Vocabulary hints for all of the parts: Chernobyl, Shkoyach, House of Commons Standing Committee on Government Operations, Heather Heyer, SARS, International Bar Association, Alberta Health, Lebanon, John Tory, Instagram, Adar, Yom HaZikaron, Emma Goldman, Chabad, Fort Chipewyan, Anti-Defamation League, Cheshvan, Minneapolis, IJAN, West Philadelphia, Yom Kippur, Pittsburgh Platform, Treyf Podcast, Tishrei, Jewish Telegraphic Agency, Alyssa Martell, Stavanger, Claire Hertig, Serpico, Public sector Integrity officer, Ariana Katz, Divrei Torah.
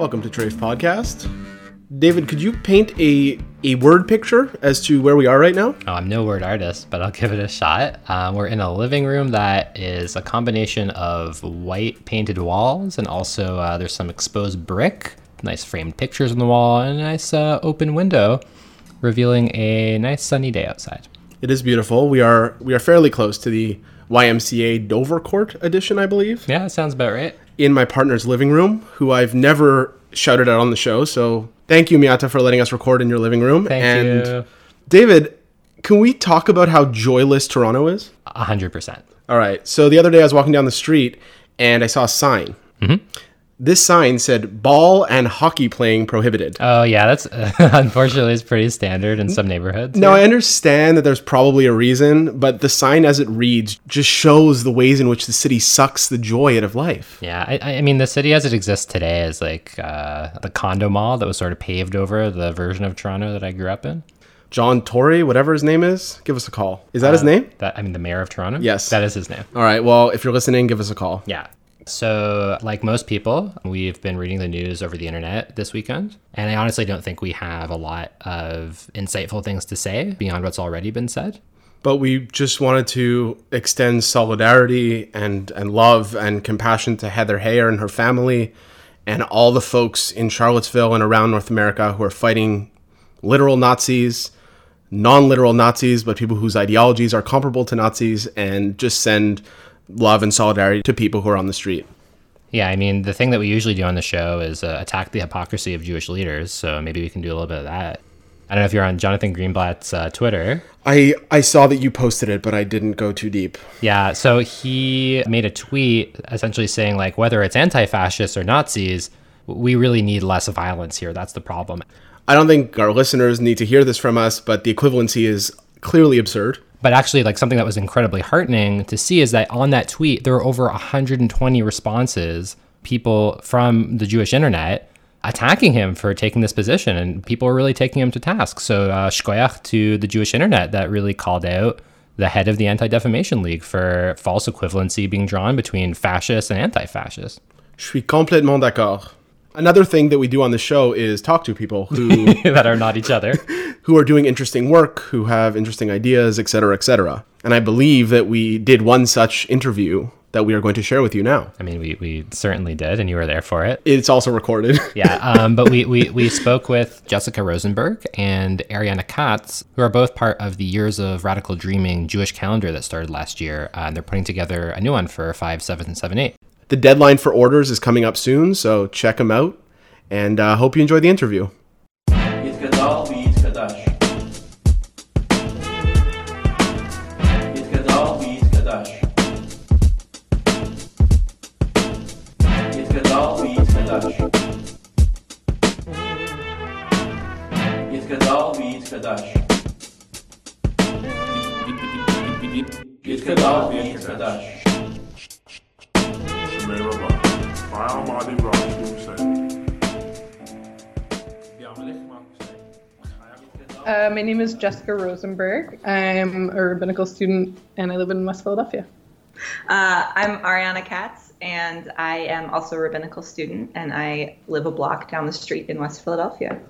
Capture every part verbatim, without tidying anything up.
Welcome to Treyf Podcast. David, could you paint a, a word picture as to where we are right now? Oh, I'm no word artist, but I'll give it a shot. Um, we're in a living room that is a combination of white painted walls and also uh, there's some exposed brick, nice framed pictures on the wall, and a nice uh, open window revealing a nice sunny day outside. It is beautiful. We are we are fairly close to the Y M C A Dovercourt edition, I believe. Yeah, that sounds about right. In my partner's living room, who I've never shouted out on the show, so... Thank you, Miata, for letting us record in your living room. Thank and you. David, can we talk about how joyless Toronto is? A hundred percent. All right. So the other day I was walking down the street and I saw a sign. Mm-hmm. This sign said ball and hockey playing prohibited. Oh, yeah. That's uh, unfortunately, it's pretty standard in some neighborhoods. No, yeah. I understand that there's probably a reason, but the sign as it reads just shows the ways in which the city sucks the joy out of life. Yeah. I, I mean, the city as it exists today is like uh, the condo mall that was sort of paved over the version of Toronto that I grew up in. John Tory, whatever his name is, give us a call. Is that uh, his name? That, I mean, the mayor of Toronto? Yes. That is his name. All right. Well, if you're listening, give us a call. Yeah. So, like most people, we've been reading the news over the internet this weekend, and I honestly don't think we have a lot of insightful things to say beyond what's already been said. But we just wanted to extend solidarity and, and love and compassion to Heather Heyer and her family and all the folks in Charlottesville and around North America who are fighting literal Nazis, non-literal Nazis, but people whose ideologies are comparable to Nazis, and just send love and solidarity to people who are on the street. Yeah, I mean, the thing that we usually do on the show is uh, attack the hypocrisy of Jewish leaders, so maybe we can do a little bit of that. I don't know if you're on Jonathan Greenblatt's uh, Twitter. I, I saw that you posted it, but I didn't go too deep. Yeah, so he made a tweet essentially saying, like, whether it's anti-fascists or Nazis, we really need less violence here. That's the problem. I don't think our listeners need to hear this from us, but the equivalency is clearly absurd. But actually, like, something that was incredibly heartening to see is that on that tweet, there were over one hundred twenty responses, people from the Jewish internet attacking him for taking this position, and people were really taking him to task. So uh, shkoyach to the Jewish internet that really called out the head of the Anti-Defamation League for false equivalency being drawn between fascists and anti-fascists. Je suis complètement d'accord. Another thing that we do on the show is talk to people who that are not each other, who are doing interesting work, who have interesting ideas, et cetera, et cetera. And I believe that we did one such interview that we are going to share with you now. I mean, we, we certainly did, and you were there for it. It's also recorded. yeah, um, but we, we, we spoke with Jessica Rosenberg and Ariana Katz, who are both part of the Years of Radical Dreaming Jewish calendar that started last year. Uh, and they're putting together a new one for five, seven, and seven, eight. The deadline for orders is coming up soon, so check them out, and I uh, hope you enjoy the interview. Uh, my name is Jessica Rosenberg. I'm a rabbinical student and I live in West Philadelphia. Uh, I'm Ariana Katz and I am also a rabbinical student and I live a block down the street in West Philadelphia.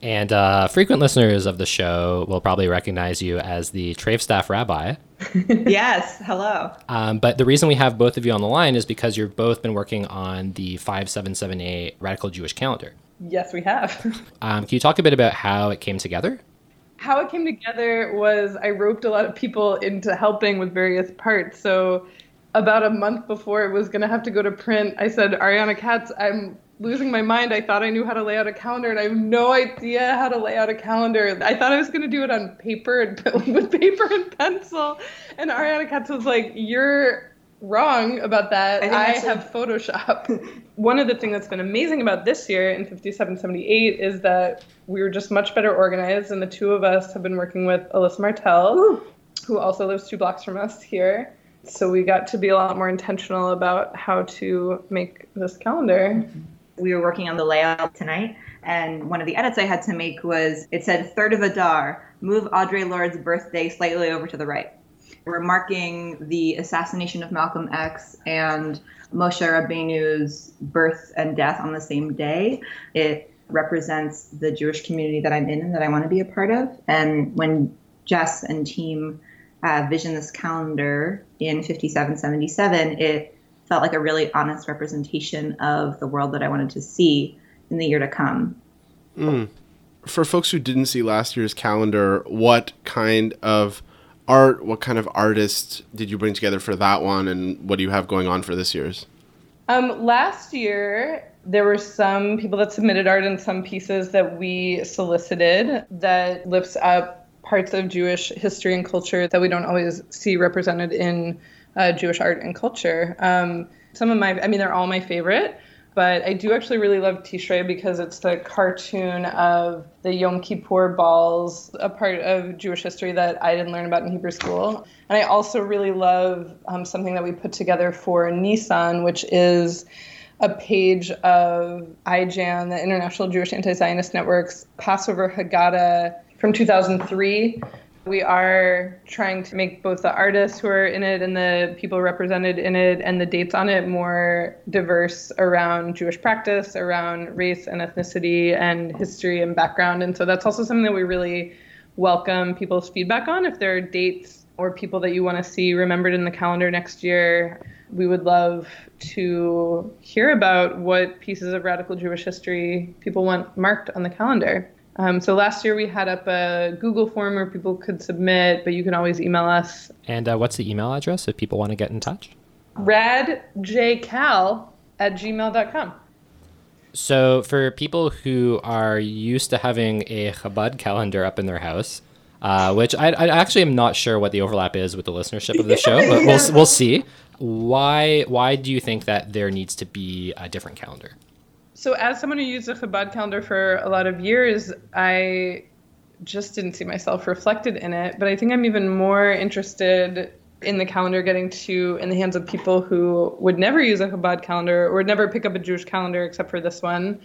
And uh, frequent listeners of the show will probably recognize you as the Treyf Staff Rabbi. Yes, hello. Um, but the reason we have both of you on the line is because you've both been working on the five seven seven eight Radical Jewish Calendar. Yes, we have. um, can you talk a bit about how it came together? How it came together was I roped a lot of people into helping with various parts. So about a month before it was going to have to go to print, I said, Ariana Katz, I'm losing my mind. I thought I knew how to lay out a calendar and I have no idea how to lay out a calendar. I thought I was going to do it on paper and with paper and pencil. And Ariana Katz was like, you're wrong about that. I, I have like... Photoshop. One of the things that's been amazing about this year in fifty-seven seventy-eight is that we were just much better organized. And the two of us have been working with Alyssa Martell, Ooh. who also lives two blocks from us here. So we got to be a lot more intentional about how to make this calendar. Mm-hmm. We were working on the layout tonight, and one of the edits I had to make was, it said, third of Adar, move Audre Lorde's birthday slightly over to the right. We're marking the assassination of Malcolm X and Moshe Rabbeinu's birth and death on the same day. It represents the Jewish community that I'm in and that I want to be a part of. And when Jess and team uh, visioned this calendar in fifty-seven seventy-seven, it felt like a really honest representation of the world that I wanted to see in the year to come. Mm. For folks who didn't see last year's calendar, what kind of art, what kind of artists did you bring together for that one, and what do you have going on for this year's? Um, last year, there were some people that submitted art and some pieces that we solicited that lifts up parts of Jewish history and culture that we don't always see represented in uh, Jewish art and culture. Um, some of my, I mean, they're all my favorite. But I do actually really love Tishrei because it's the cartoon of the Yom Kippur balls, a part of Jewish history that I didn't learn about in Hebrew school. And I also really love um, something that we put together for Nissan, which is a page of I J A N, the International Jewish Anti-Zionist Network's Passover Haggadah from two thousand three. We are trying to make both the artists who are in it and the people represented in it and the dates on it more diverse around Jewish practice, around race and ethnicity and history and background. And so that's also something that we really welcome people's feedback on. If there are dates or people that you want to see remembered in the calendar next year, we would love to hear about what pieces of radical Jewish history people want marked on the calendar. Um, so last year we had up a Google form where people could submit, but you can always email us. And uh, what's the email address if people want to get in touch? radjcal at gmail dot com. So for people who are used to having a Chabad calendar up in their house, uh, which I, I actually am not sure what the overlap is with the listenership of the show, but we'll we'll see. Why why do you think that there needs to be a different calendar? So as someone who used a Chabad calendar for a lot of years, I just didn't see myself reflected in it. But I think I'm even more interested in the calendar getting to in the hands of people who would never use a Chabad calendar or would never pick up a Jewish calendar except for this one.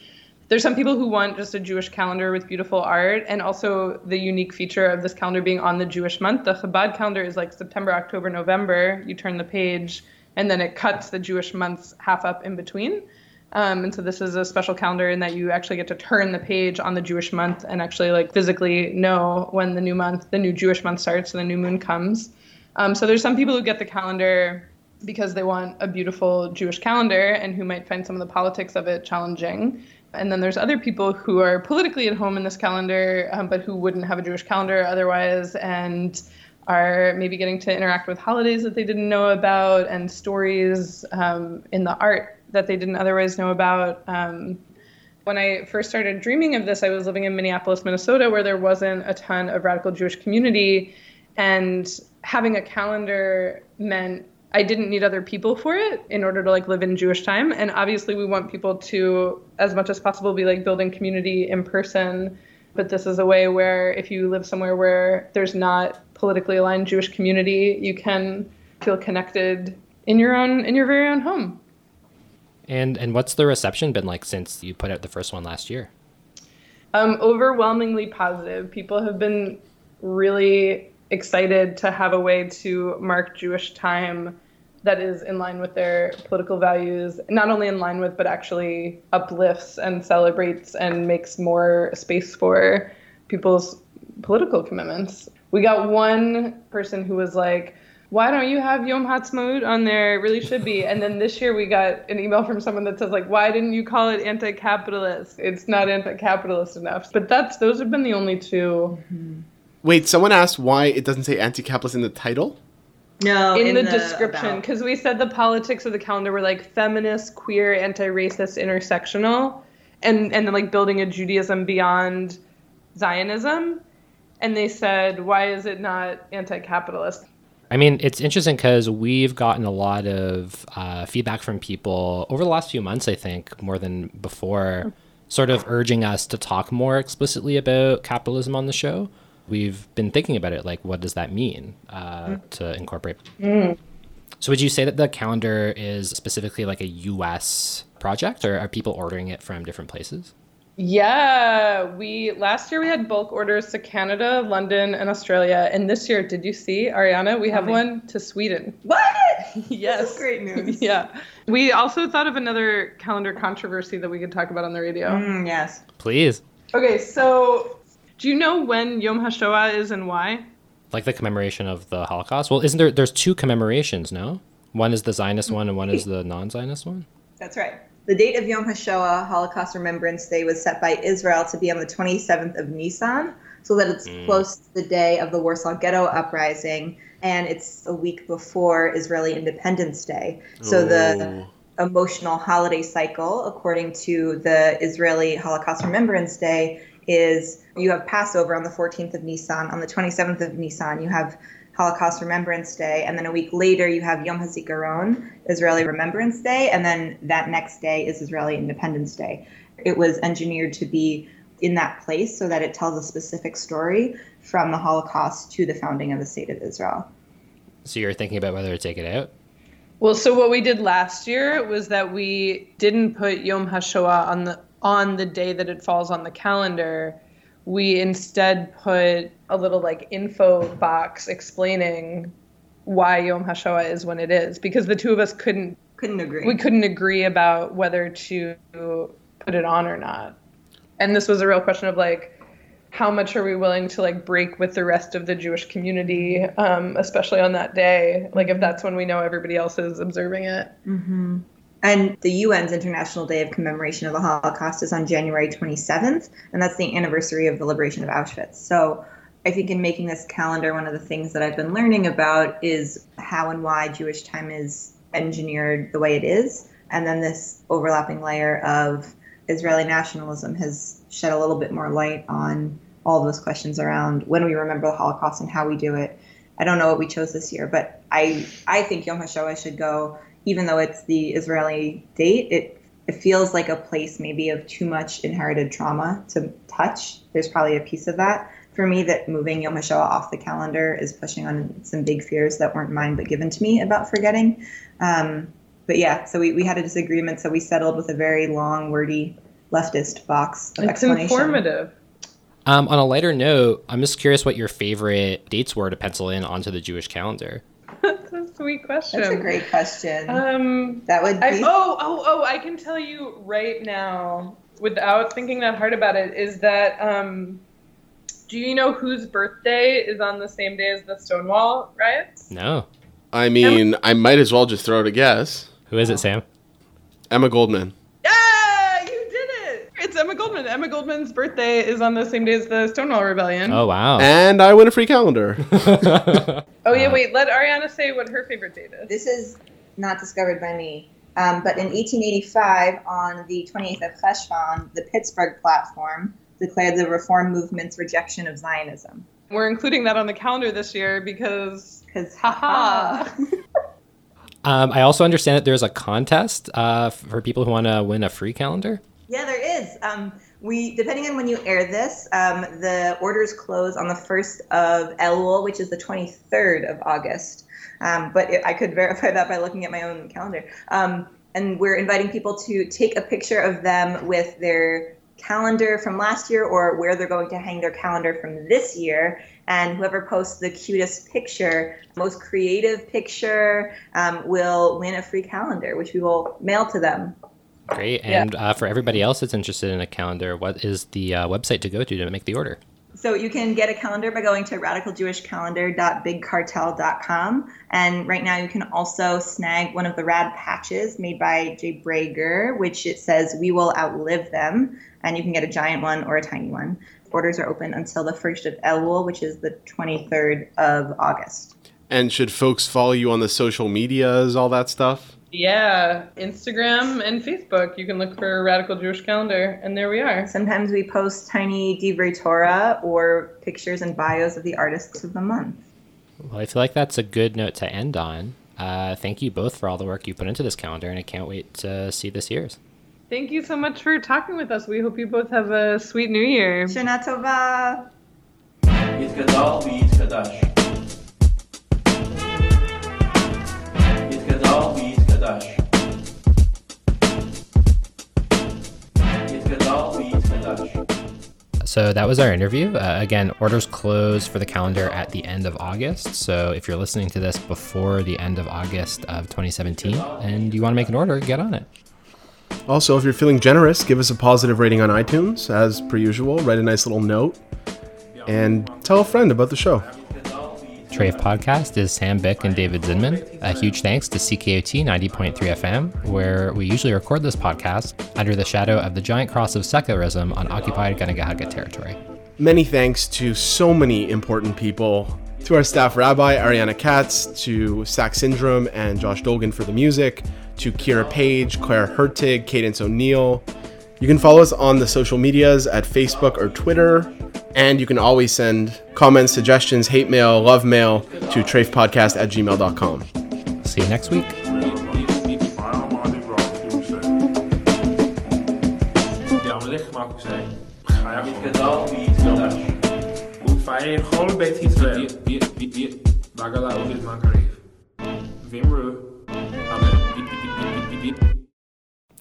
There's some people who want just a Jewish calendar with beautiful art, and also the unique feature of this calendar being on the Jewish month. The Chabad calendar is like September, October, November. You turn the page, and then it cuts the Jewish months half up in between. Um, and so this is a special calendar in that you actually get to turn the page on the Jewish month and actually like physically know when the new month, the new Jewish month starts and the new moon comes. Um, so there's some people who get the calendar because they want a beautiful Jewish calendar and who might find some of the politics of it challenging. And then there's other people who are politically at home in this calendar, um, but who wouldn't have a Jewish calendar otherwise and are maybe getting to interact with holidays that they didn't know about and stories um, in the art that they didn't otherwise know about. Um, when I first started dreaming of this, I was living in Minneapolis, Minnesota, where there wasn't a ton of radical Jewish community. And having a calendar meant I didn't need other people for it in order to like live in Jewish time. And obviously we want people to, as much as possible, be like building community in person. But this is a way where if you live somewhere where there's not politically aligned Jewish community, you can feel connected in your own, in your very own home. And and what's the reception been like since you put out the first one last year? Um, overwhelmingly positive. People have been really excited to have a way to mark Jewish time that is in line with their political values, not only in line with, but actually uplifts and celebrates and makes more space for people's political commitments. We got one person who was like, why don't you have Yom Ha'atzmaut on there? It really should be. And then this year we got an email from someone that says, like, why didn't you call it anti-capitalist? It's not anti-capitalist enough. But that's those have been the only two. Wait, someone asked why it doesn't say anti-capitalist in the title? No, in, in the, the description. Because we said the politics of the calendar were, like, feminist, queer, anti-racist, intersectional. And, and then, like, building a Judaism beyond Zionism. And they said, why is it not anti-capitalist? I mean, it's interesting because we've gotten a lot of uh, feedback from people over the last few months, I think, more than before, sort of urging us to talk more explicitly about capitalism on the show. We've been thinking about it, like, what does that mean uh, to incorporate? Mm. So would you say that the calendar is specifically like a U S project, or are people ordering it from different places? Yeah, we last year we had bulk orders to Canada, London, and Australia. And this year, did you see, Ariana, we have oh one to Sweden. What? Yes. This is great news. Yeah. We also thought of another calendar controversy that we could talk about on the radio. Mm, yes. Please. Okay, so do you know when Yom HaShoah is and why? Like the commemoration of the Holocaust? Well, isn't there, there's two commemorations, no? One is the Zionist one and one is the non-Zionist one? That's right. The date of Yom HaShoah, Holocaust Remembrance Day, was set by Israel to be on the twenty-seventh of Nissan, so that it's mm. close to the day of the Warsaw Ghetto Uprising, and it's a week before Israeli Independence Day. So Ooh. the emotional holiday cycle, according to the Israeli Holocaust Remembrance Day, is you have Passover on the fourteenth of Nissan, on the twenty-seventh of Nissan you have Holocaust Remembrance Day, and then a week later you have Yom HaZikaron, Israeli Remembrance Day, and then that next day is Israeli Independence Day. It was engineered to be in that place so that it tells a specific story from the Holocaust to the founding of the State of Israel. So you're thinking about whether to take it out? Well, so what we did last year was that we didn't put Yom HaShoah on the on the day that it falls on the calendar. We instead put a little like info box explaining why Yom HaShoah is when it is, because the two of us couldn't couldn't agree. We couldn't agree about whether to put it on or not. And this was a real question of like, how much are we willing to like break with the rest of the Jewish community, um, especially on that day, like if that's when we know everybody else is observing it. Mm-hmm. And the U N's International Day of Commemoration of the Holocaust is on January twenty-seventh, and that's the anniversary of the liberation of Auschwitz. So I think in making this calendar, one of the things that I've been learning about is how and why Jewish time is engineered the way it is. And then this overlapping layer of Israeli nationalism has shed a little bit more light on all those questions around when we remember the Holocaust and how we do it. I don't know what we chose this year, but I, I think Yom HaShoah should go. Even though it's the Israeli date, it, it feels like a place maybe of too much inherited trauma to touch. There's probably a piece of that. For me, that moving Yom HaShoah off the calendar is pushing on some big fears that weren't mine but given to me about forgetting. Um, but yeah, so we, we had a disagreement, so we settled with a very long, wordy leftist box of explanation. It's informative. Um, on a lighter note, I'm just curious what your favorite dates were to pencil in onto the Jewish calendar. That's a sweet question. That's a great question. Um, that would be... I, oh, oh, oh, I can tell you right now, without thinking that hard about it, is that, um, do you know whose birthday is on the same day as the Stonewall riots? No. I mean, Emma? I might as well just throw out a guess. Who is it, Sam? Emma Goldman. Yeah, you did it! It's Emma Goldman. Emma Goldman's birthday is on the same day as the Stonewall Rebellion. Oh, wow. And I win a free calendar. Oh, yeah, wait, let Ariana say what her favorite date is. This is not discovered by me, um, but in eighteen eighty-five, on the twenty-eighth of Cheshvan, the Pittsburgh Platform declared the reform movement's rejection of Zionism. We're including that on the calendar this year because, because haha. um, I also understand that there's a contest uh, for people who want to win a free calendar. Yeah, there is. Um, we, depending on when you air this, um, the orders close on the first of Elul, which is the twenty-third of August. Um, but it, I could verify that by looking at my own calendar. Um, and we're inviting people to take a picture of them with their calendar from last year or where they're going to hang their calendar from this year. And whoever posts the cutest picture, most creative picture, um, will win a free calendar, which we will mail to them. Great. And yeah. uh, for everybody else that's interested in a calendar, what is the uh, website to go to to make the order? So you can get a calendar by going to radical jewish calendar dot big cartel dot com. And right now you can also snag one of the rad patches made by Jay Brager, which it says, "We will outlive them." And you can get a giant one or a tiny one. Orders are open until the first of Elul, which is the twenty-third of August. And should folks follow you on the social medias, all that stuff? Yeah, Instagram and Facebook. You can look for Radical Jewish Calendar, and there we are. Sometimes we post tiny Divrei Torah or pictures and bios of the artists of the month. Well, I feel like that's a good note to end on. Uh, thank you both for all the work you put into this calendar, and I can't wait to see this year's. Thank you so much for talking with us. We hope you both have a sweet new year. Shana Tova! Yid Gadol v'Yid Kadash. Yid Gadol v'Yid Kadash. Yid Gadol v'Yid Kadash. So that was our interview. Uh, again, orders close for the calendar at the end of August. So if you're listening to this before the end of August of twenty seventeen and you want to make an order, get on it. Also, if you're feeling generous, give us a positive rating on iTunes, as per usual. Write a nice little note and tell a friend about the show. Treyf Podcast is Sam Bick and David Zinman. A huge thanks to C K O T ninety point three F M, where we usually record this podcast under the shadow of the giant cross of secularism on occupied Gunagahaga territory. Many thanks to so many important people, to our staff rabbi, Ariana Katz, to Sack Syndrome and Josh Dolgan for the music, to Kira Page, Claire Hertig, Cadence O'Neill. You can follow us on the social medias at Facebook or Twitter. And you can always send comments, suggestions, hate mail, love mail to treyfpodcast at gmail dot com. See you next week.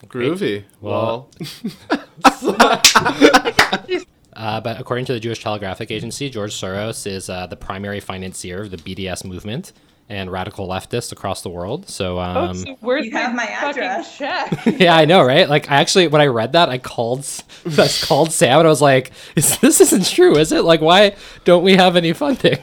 Groovy. Well. Uh, but according to the Jewish Telegraphic Agency, George Soros is uh, the primary financier of the B D S movement and radical leftists across the world. So, um, oh, so where's you my have my address? Check? Yeah, I know, right? Like, I actually, when I read that, I called, I called Sam and I was like, is, "This isn't true, is it? Like, why don't we have any funding?"